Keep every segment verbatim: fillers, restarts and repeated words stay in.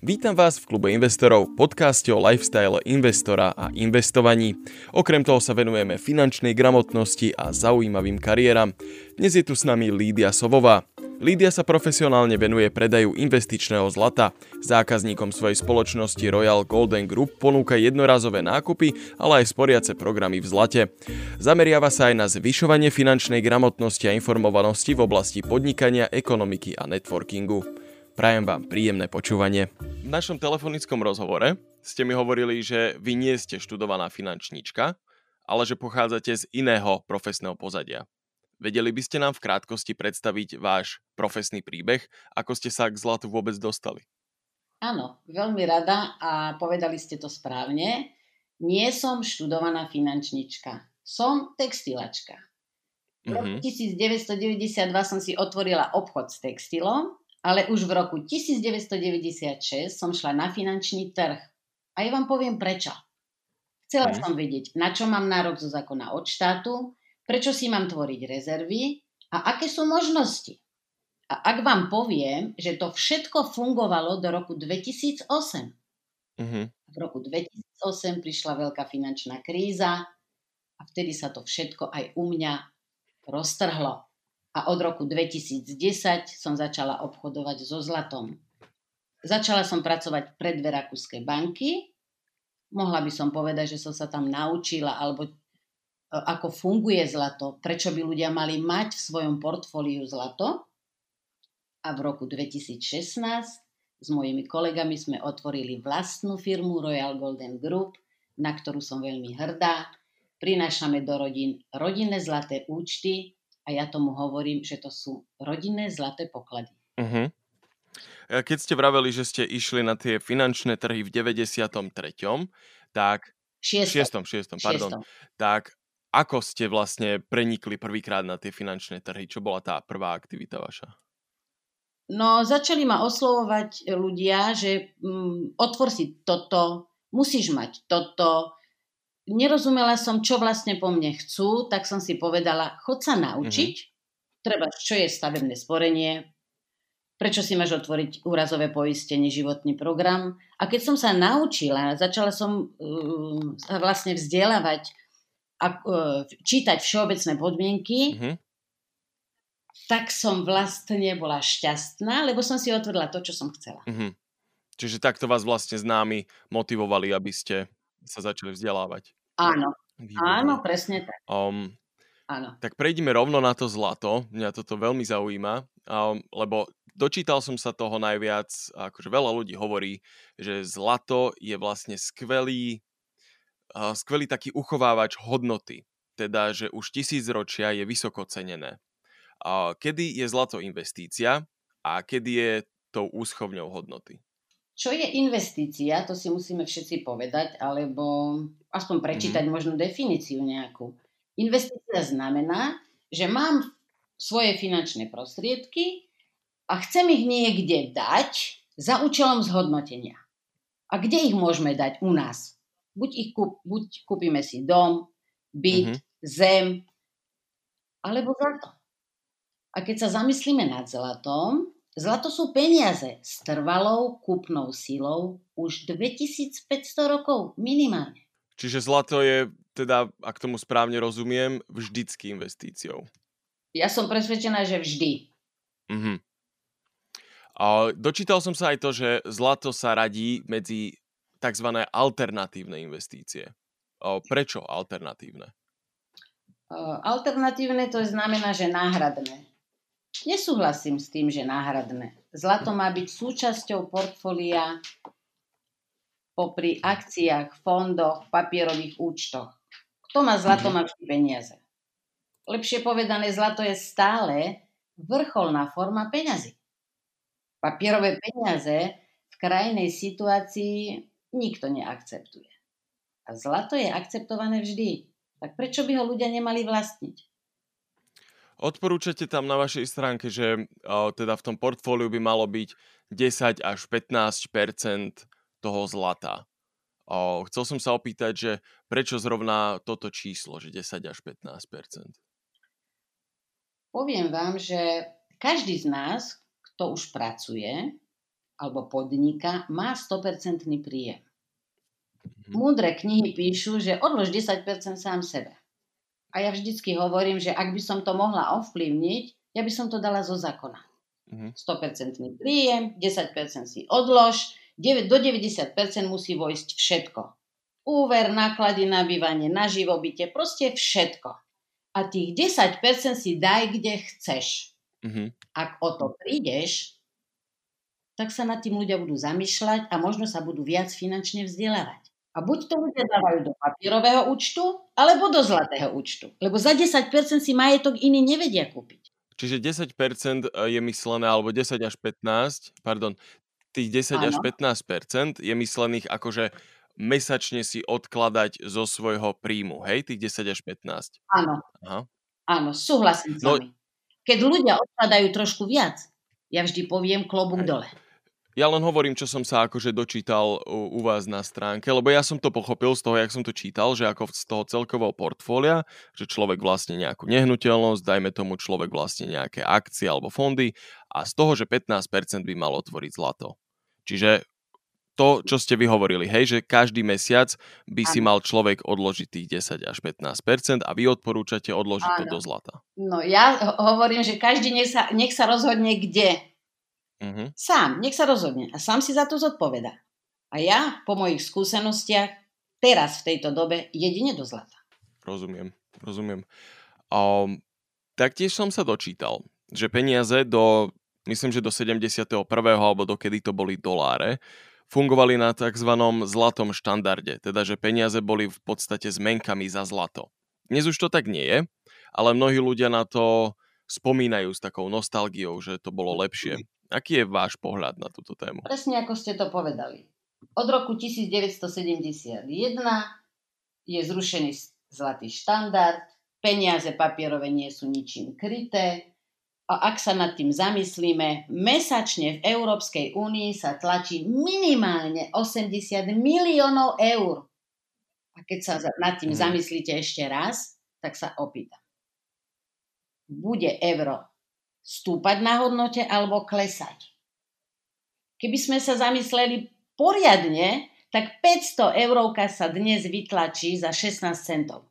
Vítam vás v klube investorov, podcaste o lifestyle investora a investovaní. Okrem toho sa venujeme finančnej gramotnosti a zaujímavým kariéram. Dnes je tu s nami Lídia Sovová. Lídia sa profesionálne venuje predaju investičného zlata. Zákazníkom svojej spoločnosti Royal Golden Group ponúka jednorazové nákupy, ale aj sporiace programy v zlate. Zameriava sa aj na zvyšovanie finančnej gramotnosti a informovanosti v oblasti podnikania, ekonomiky a networkingu. Prajem vám príjemné počúvanie. V našom telefonickom rozhovore ste mi hovorili, že vy nie ste študovaná finančníčka, ale že pochádzate z iného profesného pozadia. Vedeli by ste nám v krátkosti predstaviť váš profesný príbeh, ako ste sa k zlatu vôbec dostali? Áno, veľmi rada a povedali ste to správne. Nie som študovaná finančníčka, som textilačka. V roku devätnásťstodeväťdesiatdva som si otvorila obchod s textilom, ale už v roku devätnásťstodeväťdesiatšesť som šla na finančný trh. A ja vám poviem prečo. Chcela som vedieť, na čo mám nárok zo zákona od štátu, prečo si mám tvoriť rezervy a aké sú možnosti. A ak vám poviem, že to všetko fungovalo do roku dvetisícosem. Uh-huh. V roku dvetisícosem prišla veľká finančná kríza a vtedy sa to všetko aj u mňa roztrhlo. A od roku dvetisícdesať som začala obchodovať so zlatom. Začala som pracovať pre dve rakúske banky. Mohla by som povedať, že som sa tam naučila, alebo ako funguje zlato, prečo by ľudia mali mať v svojom portfóliu zlato. A v roku dvetisícšestnásť s mojimi kolegami sme otvorili vlastnú firmu Royal Golden Group, na ktorú som veľmi hrdá. Prinášame do rodín rodinné zlaté účty, a ja tomu hovorím, že to sú rodinné zlaté poklady. Uh-huh. Keď ste vraveli, že ste išli na tie finančné trhy v deväťdesiattri. tak šiestom. šiestom, šiestom, šiestom. Pardon. Tak ako ste vlastne prenikli prvýkrát na tie finančné trhy? Čo bola tá prvá aktivita vaša? No, začali ma oslovovať ľudia, že mm, otvor si toto, musíš mať toto. Nerozumela som, čo vlastne po mne chcú, tak som si povedala, chod sa naučiť, mm-hmm. treba, čo je stavebné sporenie, prečo si máš otvoriť úrazové poistenie, životný program. A keď som sa naučila, začala som uh, vlastne vzdelávať a uh, čítať všeobecné podmienky, mm-hmm. tak som vlastne bola šťastná, lebo som si otvorila to, čo som chcela. Mm-hmm. Čiže takto vás vlastne známi motivovali, aby ste sa začali vzdelávať. Áno, Výborné. áno, presne tak. Um, áno. Tak prejdime rovno na to zlato. Mňa toto veľmi zaujíma, um, lebo dočítal som sa toho najviac, akože veľa ľudí hovorí, že zlato je vlastne skvelý, uh, skvelý taký uchovávač hodnoty, teda, že už tisícročia je vysoko cenené. Uh, kedy je zlato investícia a kedy je tou úschovňou hodnoty? Čo je investícia, to si musíme všetci povedať, alebo aspoň prečítať mm. možno definíciu nejakú. Investícia znamená, že mám svoje finančné prostriedky a chcem ich niekde dať za účelom zhodnotenia. A kde ich môžeme dať u nás? Buď, ich kúp, buď kúpime si dom, byt, mm-hmm. zem, alebo zlato. A keď sa zamyslíme nad zlatom, zlato sú peniaze s trvalou kúpnou silou už dvetisícpäťsto rokov minimálne. Čiže zlato je, teda, ak tomu správne rozumiem, vždycky investíciou. Ja som presvedčená, že vždy. Mhm. A dočítal som sa aj to, že zlato sa radí medzi tzv. Alternatívne investície. A prečo alternatívne? Alternatívne to znamená, že náhradné. Nesúhlasím s tým, že náhradné. Zlato má byť súčasťou portfólia popri akciách, fondoch, papierových účtoch. Kto má zlato, má vždy peniaze. Lepšie povedané, zlato je stále vrcholná forma peňazí. Papierové peniaze v krajnej situácii nikto neakceptuje. A zlato je akceptované vždy. Tak prečo by ho ľudia nemali vlastniť? Odporúčate tam na vašej stránke, že o, teda v tom portfóliu by malo byť desať až pätnásť percent toho zlata. O, chcel som sa opýtať, že prečo zrovna toto číslo, že desať až pätnásť percent? Poviem vám, že každý z nás, kto už pracuje alebo podnika má sto percent príjem. Múdre knihy píšu, že odlož desať percent sám sebe. A ja vždycky hovorím, že ak by som to mohla ovplyvniť, ja by som to dala zo zákona. sto percent príjem, desať percent si odlož, do deväťdesiat percent musí vojsť všetko. Úver, náklady na bývanie, na živobytie, proste všetko. A tých desať percent si daj, kde chceš. Uh-huh. Ak o to prídeš, tak sa nad tým ľudia budú zamýšľať a možno sa budú viac finančne vzdelávať. A buď to ľudia dávajú do papierového účtu, alebo do zlatého účtu. Lebo za desať percent si majetok iný nevedia kúpiť. Čiže desať percent je myslené, alebo desať až pätnásť, pardon, tých desať ano. Až pätnásť percent je myslených akože mesačne si odkladať zo svojho príjmu, hej? Tých desať až pätnásť. Áno, Aha. áno, súhlasím s vami. No, keď ľudia odkladajú trošku viac, ja vždy poviem klobúk dole. Ja len hovorím, čo som sa akože dočítal u, u vás na stránke, lebo ja som to pochopil z toho, jak som to čítal, že ako z toho celkového portfólia, že človek vlastne nejakú nehnuteľnosť, dajme tomu človek vlastne nejaké akcie alebo fondy a z toho, že pätnásť percent by malo tvoriť zlato. Čiže to, čo ste vyhovorili, hej, že každý mesiac by si mal človek odložiť tých desať až pätnásť percent a vy odporúčate odložiť ano. To do zlata. No ja hovorím, že každý nech sa, nech sa rozhodne kde. Uh-huh. Sám, nech sa rozhodne a sám si za to zodpovedá. A ja po mojich skúsenostiach teraz v tejto dobe jedine do zlata. Rozumiem, rozumiem. Um, taktiež som sa dočítal, že peniaze do, myslím, že do sedemdesiateho prvého alebo dokedy to boli doláre, fungovali na tzv. Zlatom štandarde, teda že peniaze boli v podstate zmenkami za zlato. Dnes už to tak nie je, ale mnohí ľudia na to spomínajú s takou nostalgiou, že to bolo lepšie. Aký je váš pohľad na túto tému? Presne ako ste to povedali. Od roku devätnásť sedemdesiatjeden je zrušený zlatý štandard, peniaze papierové nie sú ničím kryté, a ak sa nad tým zamyslíme, mesačne v Európskej únii sa tlačí minimálne osemdesiat miliónov eur. A keď sa nad tým zamyslíte ešte raz, tak sa opýtam. Bude euro stúpať na hodnote alebo klesať? Keby sme sa zamysleli poriadne, tak päťsto eurovka sa dnes vytlačí za šestnásť centov.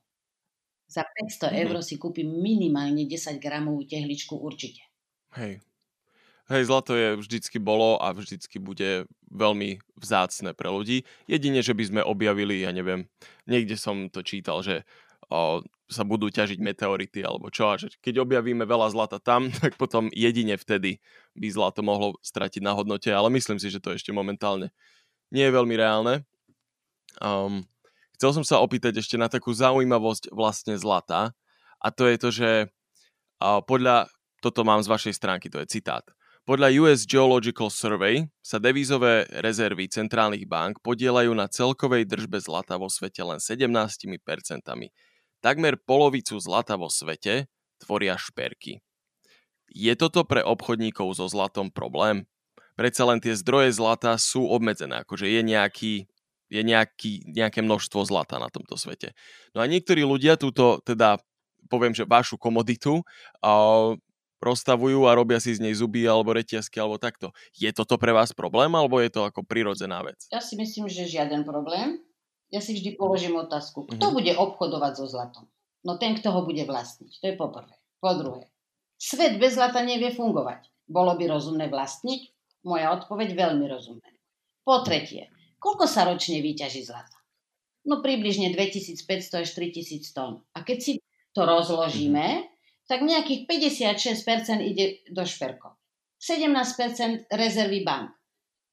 Za päťsto eur si kúpim minimálne desaťgramovú tehličku určite. Hej. Hej, zlato je vždycky bolo a vždycky bude veľmi vzácne pre ľudí. Jedine, že by sme objavili, ja neviem, niekde som to čítal, že o, sa budú ťažiť meteority alebo čo. A že keď objavíme veľa zlata tam, tak potom jedine vtedy by zlato mohlo stratiť na hodnote. Ale myslím si, že to ešte momentálne nie je veľmi reálne. Um, Chcel som sa opýtať ešte na takú zaujímavosť vlastne zlata a to je to, že podľa, toto mám z vašej stránky, to je citát. Podľa ú es Geological Survey sa devízové rezervy centrálnych bank podielajú na celkovej držbe zlata vo svete len sedemnásť percent. Takmer polovicu zlata vo svete tvoria šperky. Je toto pre obchodníkov so zlatom problém? Predsa len tie zdroje zlata sú obmedzené, akože je nejaký je nejaký, nejaké množstvo zlata na tomto svete. No a niektorí ľudia túto, teda poviem, že vašu komoditu uh, rozstavujú a robia si z nej zuby alebo reťazky alebo takto. Je toto pre vás problém alebo je to ako prirodzená vec? Ja si myslím, že žiaden problém. Ja si vždy položím otázku, kto uh-huh. bude obchodovať so zlatom? No ten, kto ho bude vlastniť. To je po prvé. Po druhé, svet bez zlata nevie fungovať. Bolo by rozumné vlastniť? Moja odpoveď veľmi rozumné. Po tretie, koľko sa ročne vyťaží zlata? No približne dvetisícpäťsto až tritisíc tón. A keď si to rozložíme, tak nejakých päťdesiatšesť percent ide do šperkov. sedemnásť percent rezervy bank.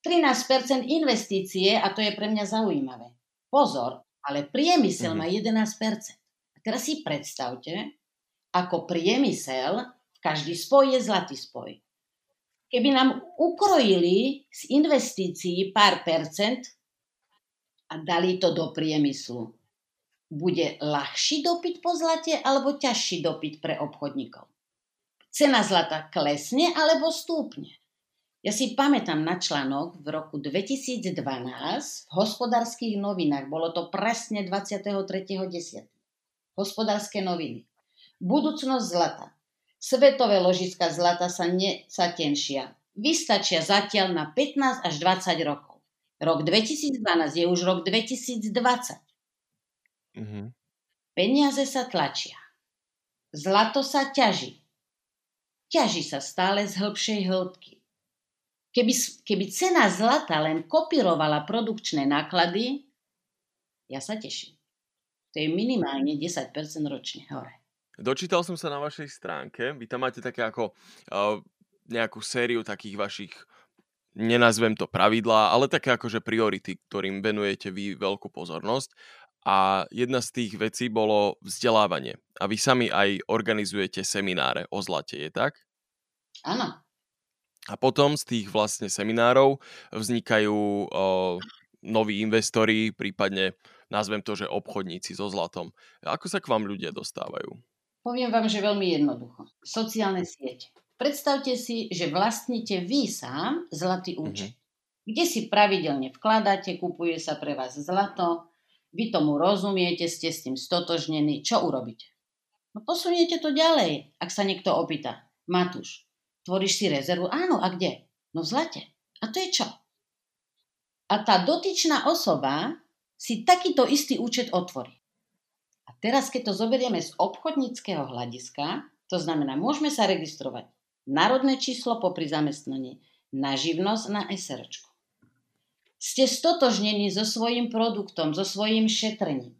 trinásť percent investície a to je pre mňa zaujímavé. Pozor, ale priemysel má jedenásť percent. A teraz si predstavte, ako priemysel, každý spoj je zlatý spoj. Keby nám ukrojili z investícií pár percent a dali to do priemyslu, bude ľahší dopyt po zlate alebo ťažší dopyt pre obchodníkov? Cena zlata klesne alebo stúpne? Ja si pamätám na článok v roku dvetisícdvanásť v Hospodárskych novinách, bolo to presne dvadsiateho tretieho desiateho Hospodárske noviny. Budúcnosť zlata. Svetové ložiska zlata sa, ne, sa tenšia. vystačia zatiaľ na pätnásť až dvadsať rokov. Rok dvetisícdvanásť je už rok dvetisícdvadsať. Mm-hmm. Peniaze sa tlačia. Zlato sa ťaží. Ťaží sa stále z hĺbšej hĺbky. Keby, keby cena zlata len kopírovala produkčné náklady, ja sa teším. To je minimálne desať percent ročne hore. Dočítal som sa na vašej stránke. Vy tam máte také ako uh, nejakú sériu takých vašich, nenazvem to pravidlá, ale také akože priority, ktorým venujete vy veľkú pozornosť. A jedna z tých vecí bolo vzdelávanie. A vy sami aj organizujete semináre o zlate, je tak? Áno. A potom z tých vlastne seminárov vznikajú uh, noví investori, prípadne nazvem to, že obchodníci so zlatom. Ako sa k vám ľudia dostávajú? Poviem vám, že veľmi jednoducho. Sociálne siete. Predstavte si, že vlastníte vy sám zlatý účet, mm-hmm. kde si pravidelne vkladáte, kupuje sa pre vás zlato, vy tomu rozumiete, ste s tým stotožnení. Čo urobíte? No posuniete to ďalej, ak sa niekto opýta. Matúš, tvoríš si rezervu? Áno, a kde? No v zlate. A to je čo? A tá dotyčná osoba si takýto istý účet otvorí. A teraz, keď to zoberieme z obchodníckeho hľadiska, to znamená, môžeme sa registrovať národné číslo popri zamestnaní, na živnosť, na SRčko. Ste stotožnení so svojím produktom, so svojím šetrením.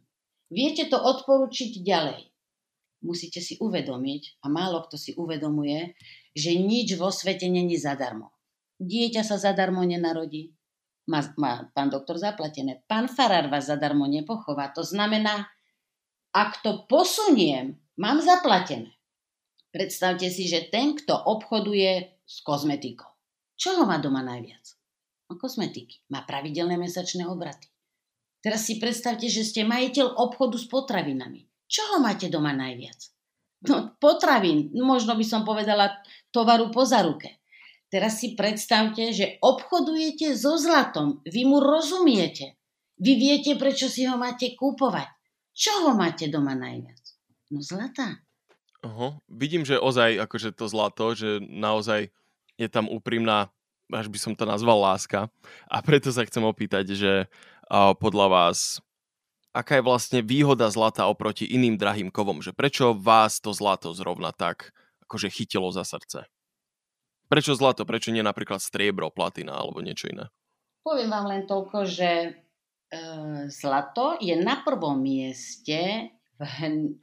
Viete to odporučiť ďalej. Musíte si uvedomiť, a málo kto si uvedomuje, že nič vo svete není zadarmo. Dieťa sa zadarmo nenarodí. Má, má pán doktor zaplatené. Pán farár vás zadarmo nepochová. To znamená, ak to posuniem, mám zaplatené. Predstavte si, že ten, kto obchoduje s kozmetikou. Čo ho má doma najviac? Má kozmetiky, má pravidelné mesačné obraty. Teraz si predstavte, že ste majiteľ obchodu s potravinami. Čoho máte doma najviac? No, potravín, možno by som povedala tovaru po záruke. Teraz si predstavte, že obchodujete so zlatom, vy mu rozumiete. Vy viete, prečo si ho máte kúpovať. Čoho máte doma najviac? No zlata. Oho, vidím, že ozaj, akože to zlato, že naozaj je tam úprimná, až by som to nazval láska. A preto sa chcem opýtať, že uh, podľa vás, aká je vlastne výhoda zlata oproti iným drahým kovom? Že prečo vás to zlato zrovna tak akože chytilo za srdce? Prečo zlato? Prečo nie napríklad striebro, platina alebo niečo iné? Poviem vám len toľko, že uh, zlato je na prvom mieste v hn-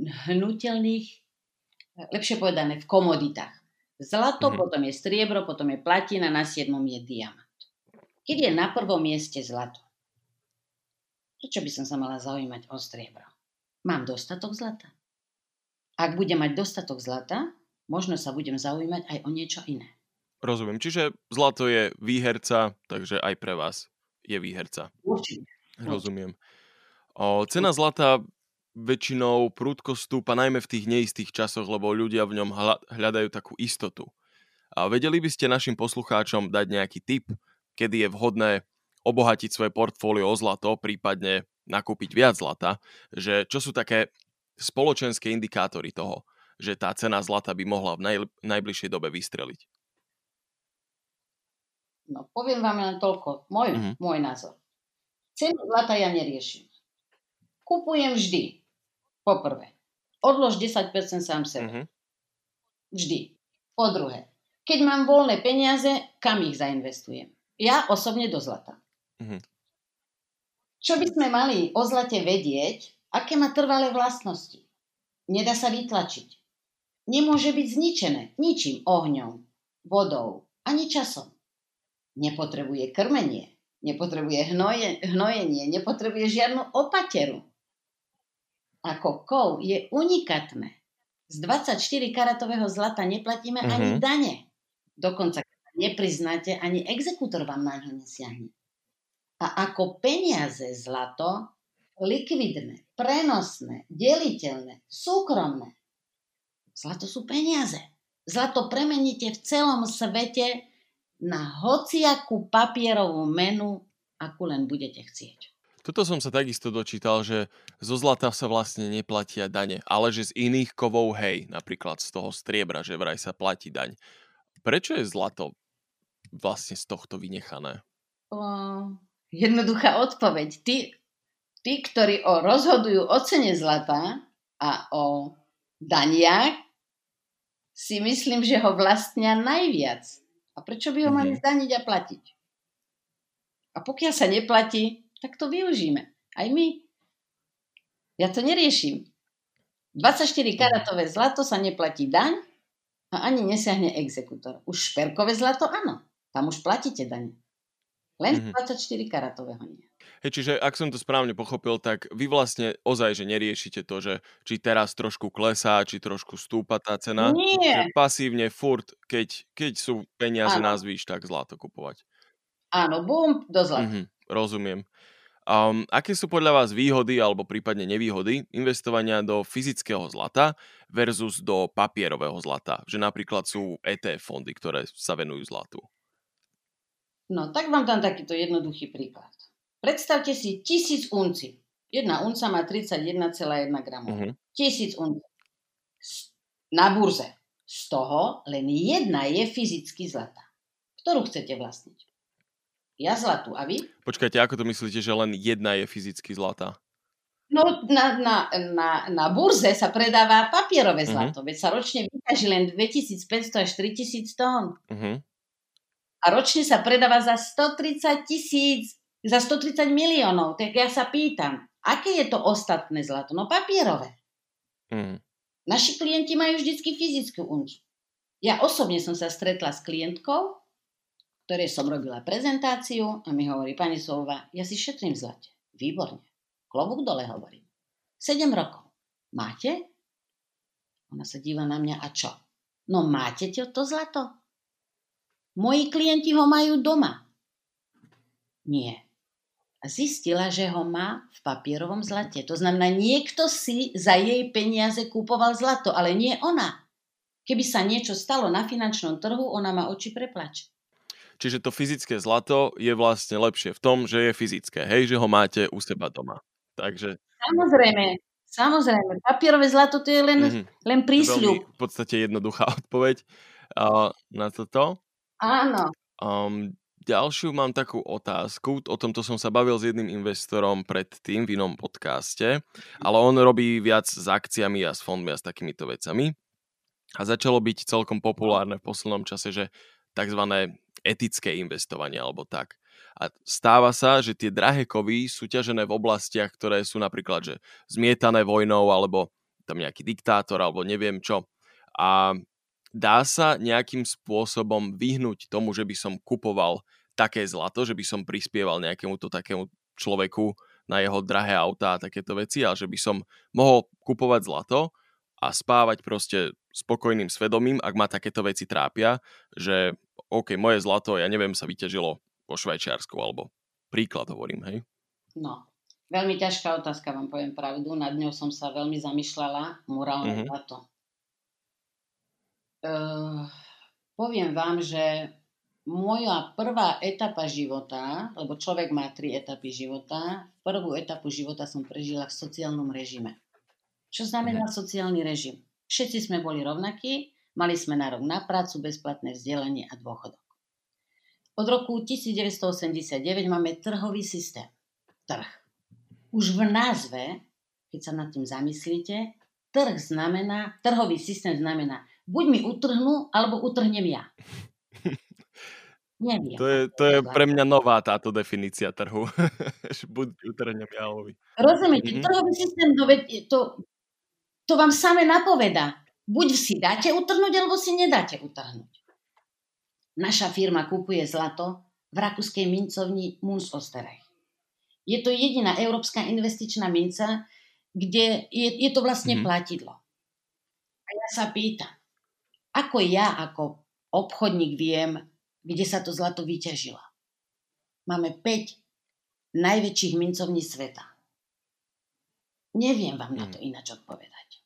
hnutelných, lepšie povedané, v komoditách. Zlato, mm-hmm. potom je striebro, potom je platina, na siedmom je diamant. Keď je na prvom mieste zlato, prečo by som sa mala zaujímať o striebro? Mám dostatok zlata. Ak budem mať dostatok zlata, možno sa budem zaujímať aj o niečo iné. Rozumiem, čiže zlato je výherca, takže aj pre vás je výherca. Určite. Rozumiem. O, cena zlata väčšinou prudko stúpa, najmä v tých neistých časoch, lebo ľudia v ňom hľadajú takú istotu. A vedeli by ste našim poslucháčom dať nejaký tip, kedy je vhodné obohatiť svoje portfólio o zlato, prípadne nakúpiť viac zlata, že čo sú také spoločenské indikátory toho, že tá cena zlata by mohla v najl- najbližšej dobe vystreliť? No, poviem vám len toľko. Môj, mm-hmm. môj názor. Cenu zlata ja neriešim. Kupujem vždy. Po prvé, odlož desať percent sám sebe. Uh-huh. Vždy. Po druhé, keď mám voľné peniaze, kam ich zainvestujem? Ja osobne do zlata. Uh-huh. Čo by sme mali o zlate vedieť? Aké má trvalé vlastnosti? Nedá sa vytlačiť. Nemôže byť zničené ničím, ohňom, vodou, ani časom. Nepotrebuje krmenie, nepotrebuje hnoje, hnojenie, nepotrebuje žiadnu opateru. Ako kov je unikátne. Z dvadsaťštyri karatového zlata neplatíme mm-hmm. ani dane. Dokonca nepriznáte, ani exekútor vám na ňo nesiahne. A ako peniaze zlato, likvidné, prenosné, deliteľné, súkromné. Zlato sú peniaze. Zlato premeníte v celom svete na hociakú papierovú menu, akú len budete chcieť. Toto som sa takisto dočítal, že zo zlata sa vlastne neplatia dane, ale že z iných kovov, hej, napríklad z toho striebra, že vraj sa platí daň. Prečo je zlato vlastne z tohto vynechané? Uh, jednoduchá odpoveď. Tí, tí, ktorí o rozhodujú o cene zlata a o daniach, si myslím, že ho vlastnia najviac. A prečo by ho mali zdaniť a platiť? A pokiaľ sa neplatí, tak to využíme. Aj my. Ja to neriešim. dvadsaťštyri karatové zlato sa neplatí daň a ani nesiahne exekutor. Už šperkové zlato, áno. Tam už platíte daň. Len dvadsaťštyri karatového nie. Hej, čiže ak som to správne pochopil, tak vy vlastne ozaj, že neriešite to, že či teraz trošku klesá, či trošku stúpa tá cena. Nie. Že pasívne furt, keď, keď sú peniaze na zvýš, tak zlato kupovať. Áno, bum, do zlata. Mm-hmm, rozumiem. Um, aké sú podľa vás výhody alebo prípadne nevýhody investovania do fyzického zlata versus do papierového zlata? Že napríklad sú é té ef fondy, ktoré sa venujú zlatu. No, tak vám tam takýto jednoduchý príklad. Predstavte si tisíc unci. Jedna unca má tridsaťjeden celá jedna gramov. Uh-huh. Tisíc unci. Na burze. Z toho len jedna je fyzicky zlata. Ktorú chcete vlastniť? Ja zlatú, a vy? Počkajte, ako to myslíte, že len jedna je fyzicky zlatá? No, na, na, na, na burze sa predáva papierové zlato, uh-huh. veď sa ročne vyťaží len dvetisícpäťsto až tritisíc tón. Uh-huh. A ročne sa predáva za stotridsaťtisíc, za stotridsať miliónov. Tak ja sa pýtam, aké je to ostatné zlato? No, papierové. Uh-huh. Naši klienti majú vždycky fyzickú unču. Ja osobne som sa stretla s klientkou, ktoré som robila prezentáciu, a mi hovorí: pani Sovová, ja si šetrím v zlate. Výborne. Klobúk dole, hovorím. sedem rokov. Máte? Ona sa díva na mňa: a čo? No, máte to zlato? Moji klienti ho majú doma. Nie. A zistila, že ho má v papierovom zlate. To znamená, niekto si za jej peniaze kúpoval zlato, ale nie ona. Keby sa niečo stalo na finančnom trhu, ona má oči preplač. Čiže to fyzické zlato je vlastne lepšie v tom, že je fyzické, hej, že ho máte u seba doma. Takže... Samozrejme, samozrejme. Papierové zlato, to je len, mm-hmm. len prísľub. V podstate jednoduchá odpoveď uh, na toto. Áno. Um, ďalšiu mám takú otázku. O tomto som sa bavil s jedným investorom predtým v inom podcaste, ale on robí viac s akciami a s fondmi a s takýmito vecami. A začalo byť celkom populárne v poslednom čase, že takzvané etické investovanie alebo tak. A stáva sa, že tie drahé kovy sú ťažené v oblastiach, ktoré sú napríklad že zmietané vojnou alebo tam nejaký diktátor alebo neviem čo. A dá sa nejakým spôsobom vyhnúť tomu, že by som kupoval také zlato, že by som prispieval nejakému to takému človeku na jeho drahé autá a takéto veci, ale že by som mohol kupovať zlato a spávať proste spokojným svedomím, ak ma takéto veci trápia, že OK, moje zlato, ja neviem, sa vyťažilo vo Švajčiarsku, alebo príklad hovorím, hej? No, veľmi ťažká otázka, vám poviem pravdu. Nad ňou som sa veľmi zamýšľala, morálne mm-hmm. zlato. Uh, poviem vám, že moja prvá etapa života, lebo človek má tri etapy života, prvú etapu života som prežila v sociálnom režime. Čo znamená mm-hmm. sociálny režim? Všetci sme boli rovnakí, mali sme nárok na prácu, bezplatné vzdelanie a dôchodok. Od roku devätnásťstoosemdesiatdeväť máme trhový systém. Trh. Už v názve, keď sa nad tým zamyslíte, trh znamená, trhový systém znamená, buď mi utrhnú, alebo utrhnem ja. Neviem. To je, to je pre mňa nová táto definícia trhu. Buď utrhnem ja, alebo... Rozumiete, mm-hmm. trhový systém to... To vám same napovedá. Buď si dáte utrhnúť, alebo si nedáte utrhnúť. Naša firma kupuje zlato v rakúskej mincovni Münzosterreich. Je to jediná európska investičná minca, kde je, je to vlastne mm. platidlo. A ja sa pýtam, ako ja ako obchodník viem, kde sa to zlato vyťažilo. Máme päť najväčších mincovní sveta. Neviem vám na to ináč odpovedať.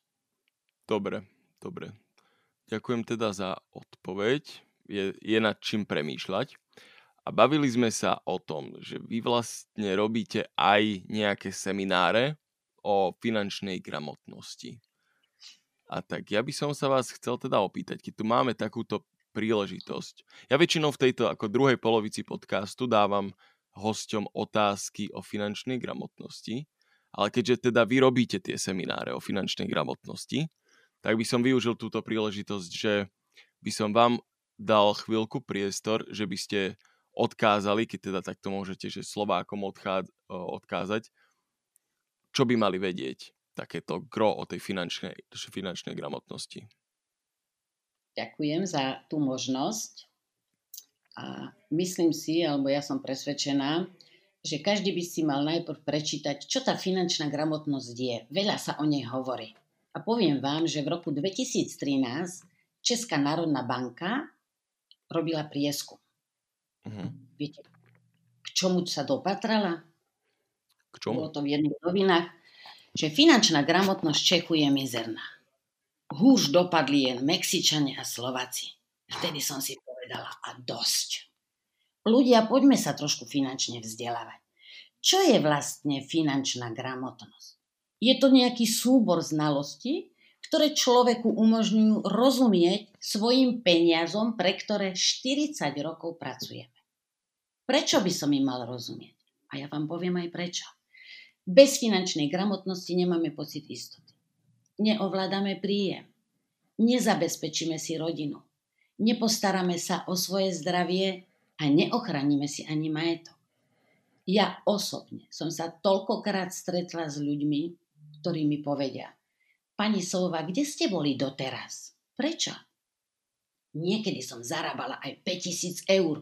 Dobre, dobre. Ďakujem teda za odpoveď. Je, je nad čím premýšľať. A bavili sme sa o tom, že vy vlastne robíte aj nejaké semináre o finančnej gramotnosti. A tak ja by som sa vás chcel teda opýtať, keď tu máme takúto príležitosť. Ja väčšinou v tejto ako druhej polovici podcastu dávam hosťom otázky o finančnej gramotnosti, ale keďže teda vy robíte tie semináre o finančnej gramotnosti, tak by som využil túto príležitosť, že by som vám dal chvíľku priestor, že by ste odkázali, keď teda takto môžete, že Slovákom odchád, odkázať, čo by mali vedieť takéto gro o tej finančnej, finančnej gramotnosti. Ďakujem za tú možnosť a myslím si, alebo ja som presvedčená, že každý by si mal najprv prečítať, čo tá finančná gramotnosť je. Veľa sa o nej hovorí. A poviem vám, že v roku dvetisíctrinásť Česká národná banka robila prieskum. Uh-huh. Viete, k čomu sa dopatrala? K čomu? Bolo to v jedných novinách, že finančná gramotnosť Čechu je mizerná. Húž dopadli jen Mexičania a Slováci. Vtedy som si povedala, a dosť. Ľudia, poďme sa trošku finančne vzdelávať. Čo je vlastne finančná gramotnosť? Je to nejaký súbor znalostí, ktoré človeku umožňujú rozumieť svojim peniazom, pre ktoré štyridsať rokov pracujeme. Prečo by som im mal rozumieť? A ja vám poviem aj prečo. Bez finančnej gramotnosti nemáme pocit istoty. Neovládame príjem. Nezabezpečíme si rodinu. Nepostaráme sa o svoje zdravie a neochránime si ani majetok. Ja osobne som sa toľkokrát stretla s ľuďmi, ktorí mi povedia: pani Sovová, kde ste boli doteraz? Prečo? Niekedy som zarábala aj päťtisíc eur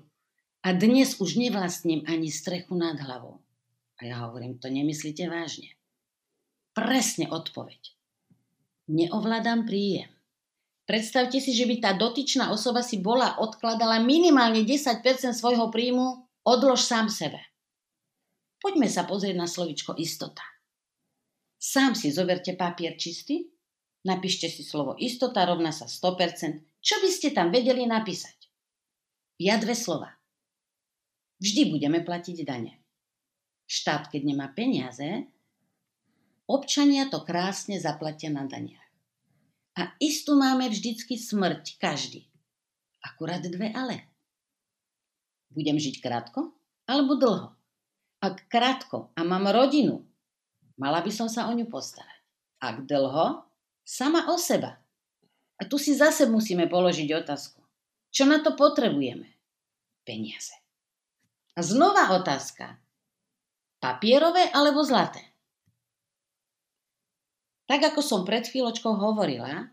a dnes už nevlastním ani strechu nad hlavou. A ja hovorím, to nemyslíte vážne. Presne odpoveď. Neovládam príjem. Predstavte si, že by tá dotyčná osoba si bola odkladala minimálne desať percent svojho príjmu, odlož sám sebe. Poďme sa pozrieť na slovičko istota. Sám si zoberte papier čistý, napíšte si slovo istota rovná sa sto percent. Čo by ste tam vedeli napísať? Ja dve slova. Vždy budeme platiť dane. Štát, keď nemá peniaze, občania to krásne zaplatia na daniach. A istú máme vždycky smrť, každý. Akurát dve ale. Budem žiť krátko alebo dlho? Ak krátko a mám rodinu, mala by som sa o ňu postarať. Ak dlho, sama o seba. A tu si zase musíme položiť otázku. Čo na to potrebujeme? Peniaze. A znova otázka. Papierové alebo zlaté? Tak ako som pred chvíľočkou hovorila,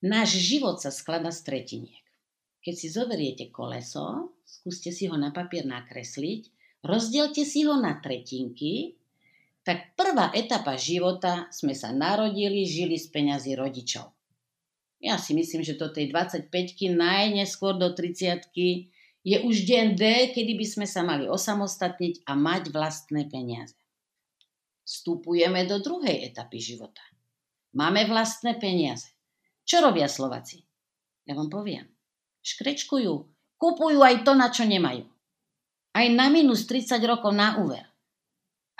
náš život sa skladá z tretiniek. Keď si zoberiete koleso, skúste si ho na papier nakresliť, rozdielte si ho na tretinky. Tak prvá etapa života sme sa narodili, žili z peňazí rodičov. Ja si myslím, že do tej dvadsaťpäťky, najneskôr do tridsiatky, je už deň D, kedy by sme sa mali osamostatniť a mať vlastné peniaze. Vstupujeme do druhej etapy života. Máme vlastné peniaze. Čo robia Slováci? Ja vám poviem. Škrečkujú, kupujú aj to, na čo nemajú. Aj na minus tridsať rokov na úver.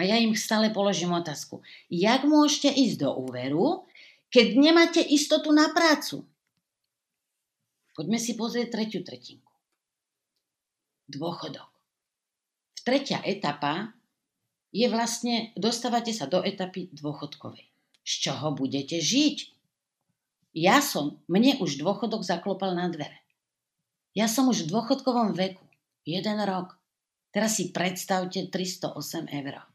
A ja im stále položím otázku. Jak môžete ísť do úveru, keď nemáte istotu na prácu? Poďme si pozrieť tretiu tretinku. Dôchodok. Tretia etapa je vlastne, dostávate sa do etapy dôchodkovej. Z čoho budete žiť? Ja som, mne už dôchodok zaklopal na dvere. Ja som už v dôchodkovom veku. Jeden rok. Teraz si predstavte tristoosemdesiatosem eur.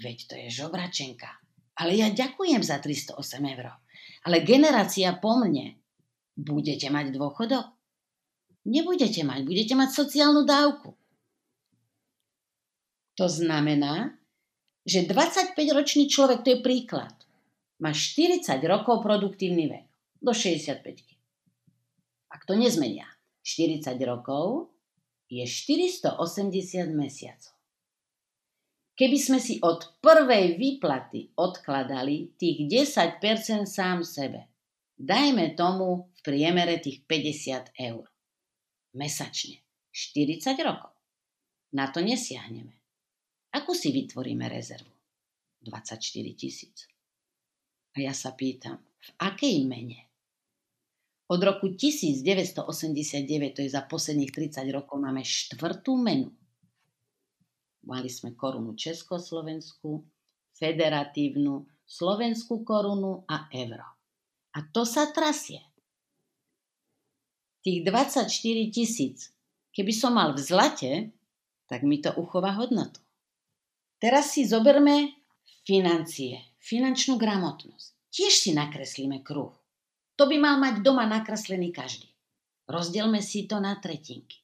Veď to je žobračenka. Ale ja ďakujem za tristoosemdesiatosem eur. Ale generácia po mne. Budete mať dôchodok? Nebudete mať. Budete mať sociálnu dávku. To znamená, že dvadsaťpäťročný človek, to je príklad, má štyridsať rokov produktívny vek. Do šesťdesiatpäťky. Ak to nezmenia. štyridsať rokov je štyristo osemdesiat mesiacov. Keby sme si od prvej výplaty odkladali tých desať percent sám sebe, dajme tomu v priemere tých päťdesiat eur. Mesačne. štyridsať rokov. Na to nesiahneme. Ako si vytvoríme rezervu? dvadsaťštyri tisíc. A ja sa pýtam, v akej mene? Od roku devätnásť osemdesiatdeväť, to je za posledných tridsať rokov, máme štvrtú menu. Mali sme korunu československú, federatívnu, slovenskú korunu a euro. A to sa trasie. Tých dvadsaťštyri tisíc, keby som mal v zlate, tak mi to uchová hodnotu. Teraz si zoberme financie, finančnú gramotnosť. Tiež si nakreslíme kruh. To by mal mať doma nakreslený každý. Rozdielme si to na tretinky.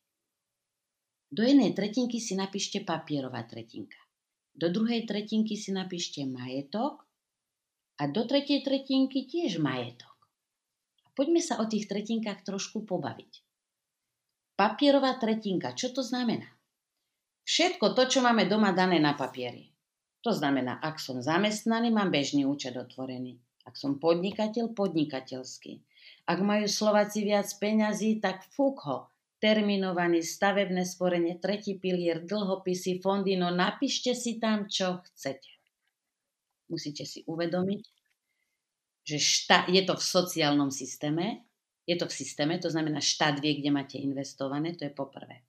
Do jednej tretinky si napíšte papierová tretinka. Do druhej tretinky si napíšte majetok a do tretej tretinky tiež majetok. A poďme sa o tých tretinkách trošku pobaviť. Papierová tretinka, čo to znamená? Všetko to, čo máme doma dané na papieri. To znamená, ak som zamestnaný, mám bežný účet otvorený. Ak som podnikateľ, podnikateľský. Ak majú Slováci viac peňazí, tak fúk ho. Terminovaný, stavebné sporenie, tretí pilier, dlhopisy, fondy, no napíšte si tam, čo chcete. Musíte si uvedomiť, že štát, je to v sociálnom systéme, je to v systéme, to znamená štát vie, kde máte investované, to je po prvé.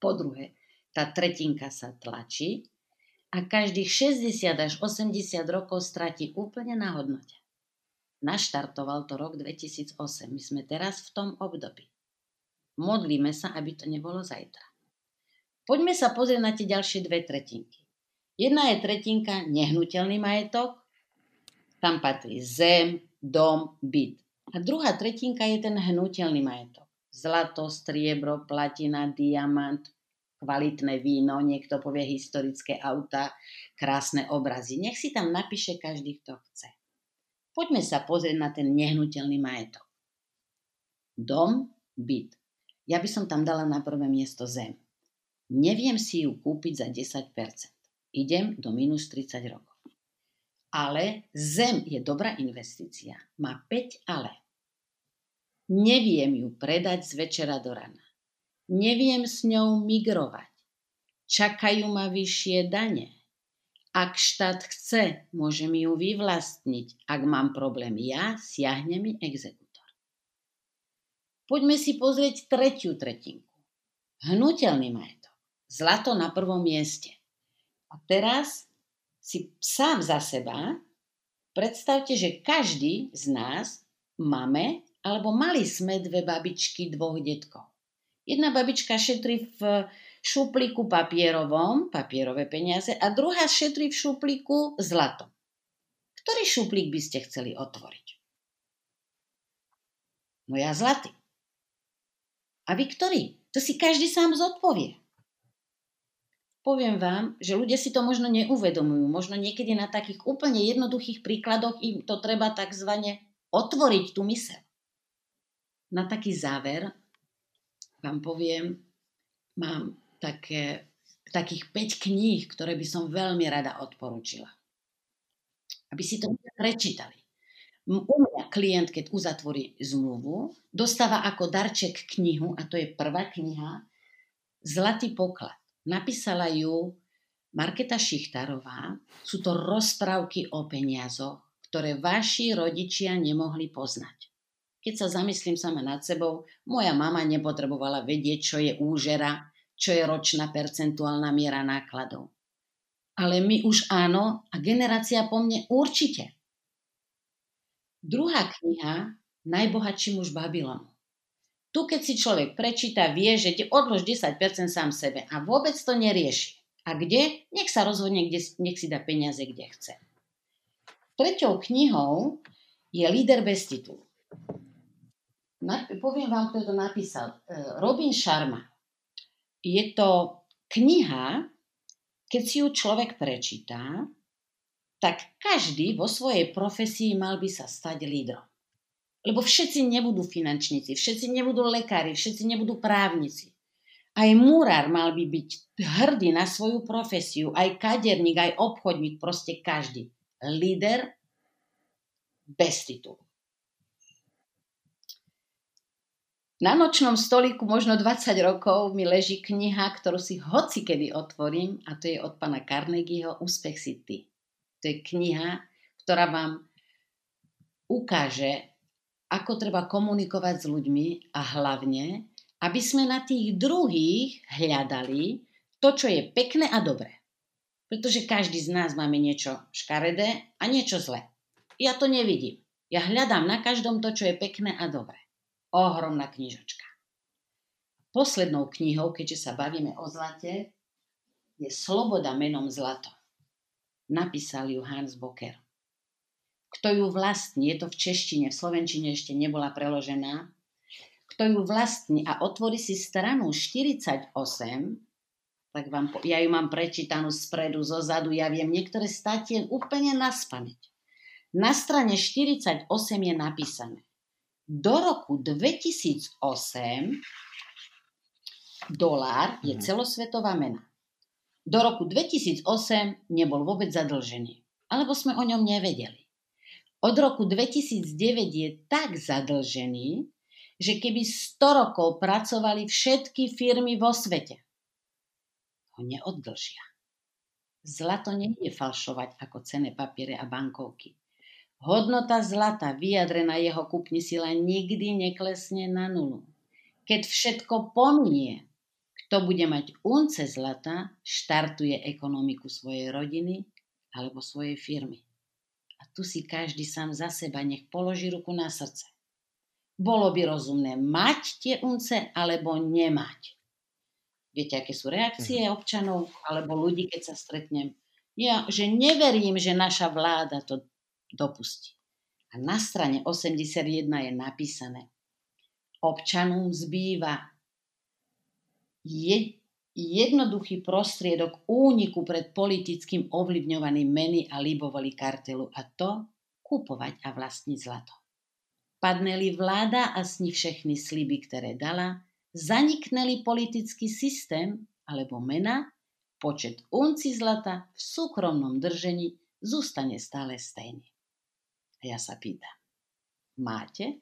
Po druhé, tá tretinka sa tlačí, a každých šesťdesiat až osemdesiat rokov stratí úplne na hodnote. Naštartoval to rok dvetisícosem. My sme teraz v tom období. Modlíme sa, aby to nebolo zajtra. Poďme sa pozrieť na tie ďalšie dve tretinky. Jedna je tretinka nehnuteľný majetok. Tam patrí zem, dom, byt. A druhá tretinka je ten hnuteľný majetok. Zlato, striebro, platina, diamant, kvalitné víno, niekto povie historické auta, krásne obrazy. Nech si tam napíše každý, kto chce. Poďme sa pozrieť na ten nehnuteľný majetok. Dom, byt. Ja by som tam dala na prvé miesto zem. Neviem si ju kúpiť za desať percent. Idem do minus tridsať rokov. Ale zem je dobrá investícia. Má päť ale. Neviem ju predať z večera do rana. Neviem s ňou migrovať. Čakajú ma vyššie dane. Ak štát chce, môže mi ju vyvlastniť. Ak mám problém ja, siahne mi exekutor. Poďme si pozrieť tretiu tretinku. Hnuteľný majetok. Zlato na prvom mieste. A teraz si sám za seba predstavte, že každý z nás máme, alebo mali sme dve babičky, dvoch detkov. Jedna babička šetrí v šuplíku papierovom, papierové peniaze, a druhá šetrí v šuplíku zlatom. Ktorý šuplík by ste chceli otvoriť? No ja zlatý. A vy ktorý? To si každý sám zodpovie. Poviem vám, že ľudia si to možno neuvedomujú. Možno niekedy na takých úplne jednoduchých príkladoch im to treba takzvane otvoriť tú myseľ. Na taký záver vám poviem, mám také, takých päť kníh, ktoré by som veľmi rada odporúčila. Aby si to prečítali. U mňa klient, keď uzatvorí zmluvu, dostáva ako darček knihu, a to je prvá kniha, Zlatý poklad. Napísala ju Marketa Šichtarová. Sú to rozprávky o peniazoch, ktoré vaši rodičia nemohli poznať. Keď sa zamyslím sama nad sebou, moja mama nepotrebovala vedieť, čo je úžera, čo je ročná percentuálna miera nákladov. Ale my už áno, a generácia po mne určite. Druhá kniha, Najbohatší muž Babylonu. Tu, keď si človek prečíta, vie, že odlož desať percent sám sebe a vôbec to nerieši. A kde? Nech sa rozhodne, kde, nech si dá peniaze, kde chce. Treťou knihou je Líder bez titulu. Poviem vám, kto to napísal. Robin Sharma. Je to kniha, keď si ju človek prečíta, tak každý vo svojej profesii mal by sa stať lídrom. Lebo všetci nebudú finančníci, všetci nebudú lekári, všetci nebudú právnici. Aj murár mal by byť hrdý na svoju profesiu, aj kaderník, aj obchodník, proste každý. Líder bez titulu. Na nočnom stolíku možno dvadsať rokov mi leží kniha, ktorú si hocikedy otvorím, a to je od pána Carnegieho Úspech si ty. To je kniha, ktorá vám ukáže, ako treba komunikovať s ľuďmi a hlavne, aby sme na tých druhých hľadali to, čo je pekné a dobré. Pretože každý z nás máme niečo škaredé a niečo zlé. Ja to nevidím. Ja hľadám na každom to, čo je pekné a dobré. Ohromná knižočka. Poslednou knihou, keďže sa bavíme o zlate, je Sloboda menom zlato. Napísal ju Hans Böker. Kto ju vlastní, je to v češtine, v slovenčine ešte nebola preložená, kto ju vlastní a otvorí si stranu štyridsaťosem, tak vám, ja ju mám prečítanú spredu, zozadu, ja viem niektoré státie úplne naspamäť. Na strane štyridsaťosem je napísané: do roku dvetisíc osem dolár je celosvetová mena. Do roku dvetisíc osem nebol vôbec zadlžený, alebo sme o ňom nevedeli. Od roku dvetisíc deväť je tak zadlžený, že keby sto rokov pracovali všetky firmy vo svete, ho neoddlžia. Zlato nejde falšovať ako cenné papiere a bankovky. Hodnota zlata vyjadrená jeho kúpni sila nikdy neklesne na nulu. Keď všetko pominie, kto bude mať unce zlata, štartuje ekonomiku svojej rodiny alebo svojej firmy. A tu si každý sám za seba nech položí ruku na srdce. Bolo by rozumné mať tie unce alebo nemať. Viete, aké sú reakcie občanov alebo ľudí, keď sa stretnem? Ja, že neverím, že naša vláda to dopustí. A na strane osemdesiatjeden je napísané: občanom zbýva Je jednoduchý prostriedok úniku pred politickým ovplyvňovaním meny a libovoli kartelu, a to kupovať a vlastniť zlato. Padneli vláda a s ní všechny sliby, ktoré dala, zanikneli politický systém alebo mena, počet unci zlata v súkromnom držení zostane stále stejný. A ja sa pýtam, máte?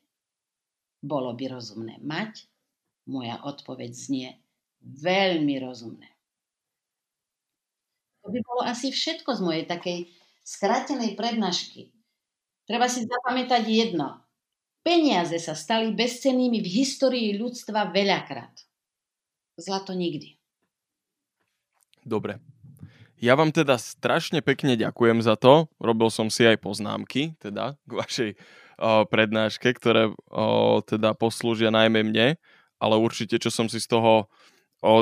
Bolo by rozumné mať? Moja odpoveď znie: veľmi rozumné. To by bolo asi všetko z mojej takej skrátenej prednášky. Treba si zapamätať jedno. Peniaze sa stali bezcennými v histórii ľudstva veľakrát. Zlato nikdy. Dobre. Ja vám teda strašne pekne ďakujem za to. Robil som si aj poznámky, teda k vašej o, prednáške, ktoré o, teda poslúžia najmä mne, ale určite, čo som si z toho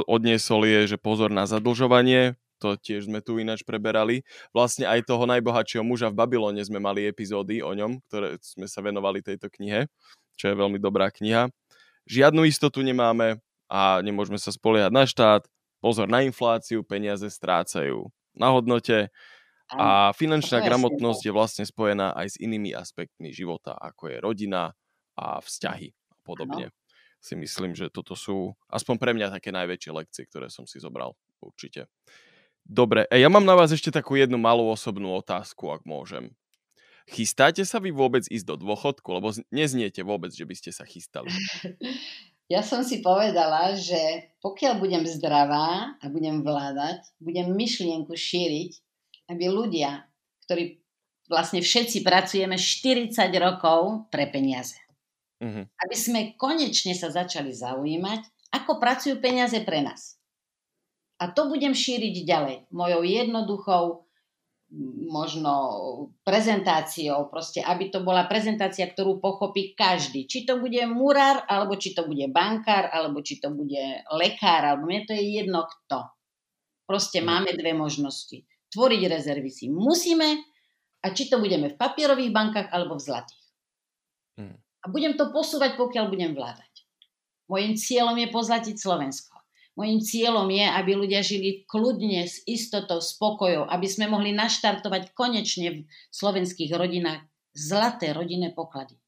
odniesol je, že pozor na zadlžovanie, to tiež sme tu ináč preberali. Vlastne aj toho najbohatšieho muža v Babylone sme mali epizódy o ňom, ktoré sme sa venovali tejto knihe, čo je veľmi dobrá kniha. Žiadnu istotu nemáme a nemôžeme sa spoliehať na štát. Pozor na infláciu, peniaze strácajú na hodnote a finančná gramotnosť je vlastne spojená aj s inými aspektmi života, ako je rodina a vzťahy a podobne. Si myslím, že toto sú aspoň pre mňa také najväčšie lekcie, ktoré som si zobral určite. Dobre, ja mám na vás ešte takú jednu malú osobnú otázku, ak môžem. Chystáte sa vy vôbec ísť do dôchodku? Lebo nezniete vôbec, že by ste sa chystali. Ja som si povedala, že pokiaľ budem zdravá a budem vládať, budem myšlienku šíriť, aby ľudia, ktorí vlastne všetci pracujeme štyridsať rokov pre peniaze, aby sme konečne sa začali zaujímať, ako pracujú peniaze pre nás. A to budem šíriť ďalej. Mojou jednoduchou možno prezentáciou, proste, aby to bola prezentácia, ktorú pochopí každý. Či to bude murár, alebo či to bude bankár, alebo či to bude lekár, alebo mne to je jedno kto. Proste máme dve možnosti. Tvoriť rezervy si musíme, a či to budeme v papierových bankách, alebo v zlatých. Hmm. A budem to posúvať, pokiaľ budem vládať. Mojím cieľom je pozlatiť Slovensko. Mojím cieľom je, aby ľudia žili kľudne, s istotou, spokojou, aby sme mohli naštartovať konečne v slovenských rodinách zlaté rodinné poklady.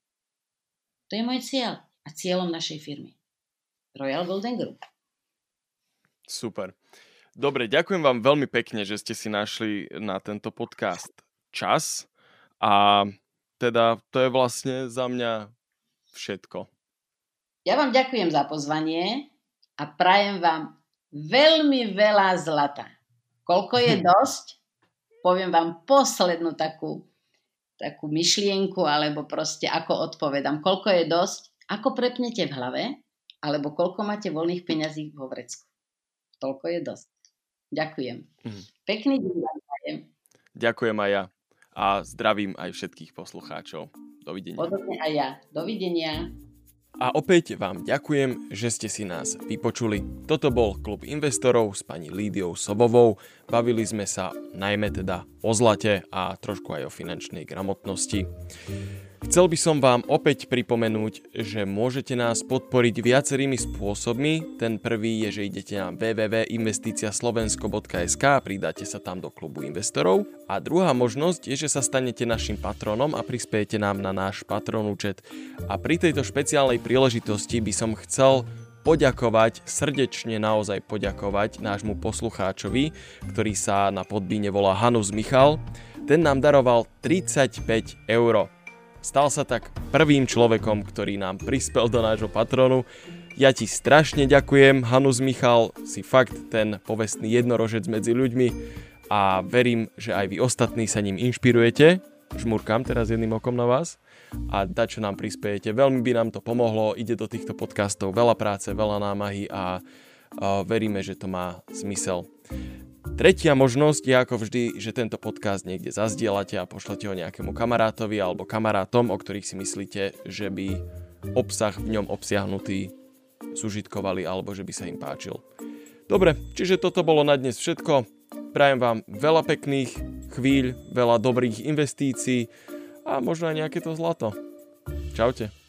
To je môj cieľ a cieľom našej firmy Royal Golden Group. Super. Dobre, ďakujem vám veľmi pekne, že ste si našli na tento podcast čas, a teda to je vlastne za mňa všetko. Ja vám ďakujem za pozvanie a prajem vám veľmi veľa zlata. Koľko je dosť? Poviem vám poslednú takú takú myšlienku, alebo proste ako odpovedám, koľko je dosť, ako prepnete v hlave, alebo koľko máte voľných peňazí vo vrecku. Toľko je dosť. Ďakujem. Mm. Pekný deň. Ďakujem aj ja. A zdravím aj všetkých poslucháčov. Dovidenia. Podobne aj ja. Dovidenia. A opäť vám ďakujem, že ste si nás vypočuli. Toto bol Klub investorov s pani Lídiou Sovovou. Bavili sme sa najmä teda o zlate a trošku aj o finančnej gramotnosti. Chcel by som vám opäť pripomenúť, že môžete nás podporiť viacerými spôsobmi. Ten prvý je, že idete na w w w bodka investiciaslovensko bodka es ka a pridáte sa tam do Klubu investorov. A druhá možnosť je, že sa stanete našim patronom a prispiejete nám na náš patron účet. A pri tejto špeciálnej príležitosti by som chcel poďakovať, srdečne naozaj poďakovať nášmu poslucháčovi, ktorý sa na Podbíne volá Hanus Michal. Ten nám daroval tridsaťpäť eur. Stal sa tak prvým človekom, ktorý nám prispel do nášho patronu. Ja ti strašne ďakujem, Hanus Michal, si fakt ten povestný jednorožec medzi ľuďmi a verím, že aj vy ostatní sa ním inšpirujete. Žmurkám teraz jedným okom na vás a dačo nám prispiejete. Veľmi by nám to pomohlo, ide do týchto podcastov veľa práce, veľa námahy a, a veríme, že to má zmysel. Tretia možnosť je ako vždy, že tento podcast niekde zazdielate a pošlete ho nejakému kamarátovi alebo kamarátom, o ktorých si myslíte, že by obsah v ňom obsiahnutý súžitkovali alebo že by sa im páčil. Dobre, čiže toto bolo na dnes všetko. Prajem vám veľa pekných chvíľ, veľa dobrých investícií a možno aj nejaké to zlato. Čaute.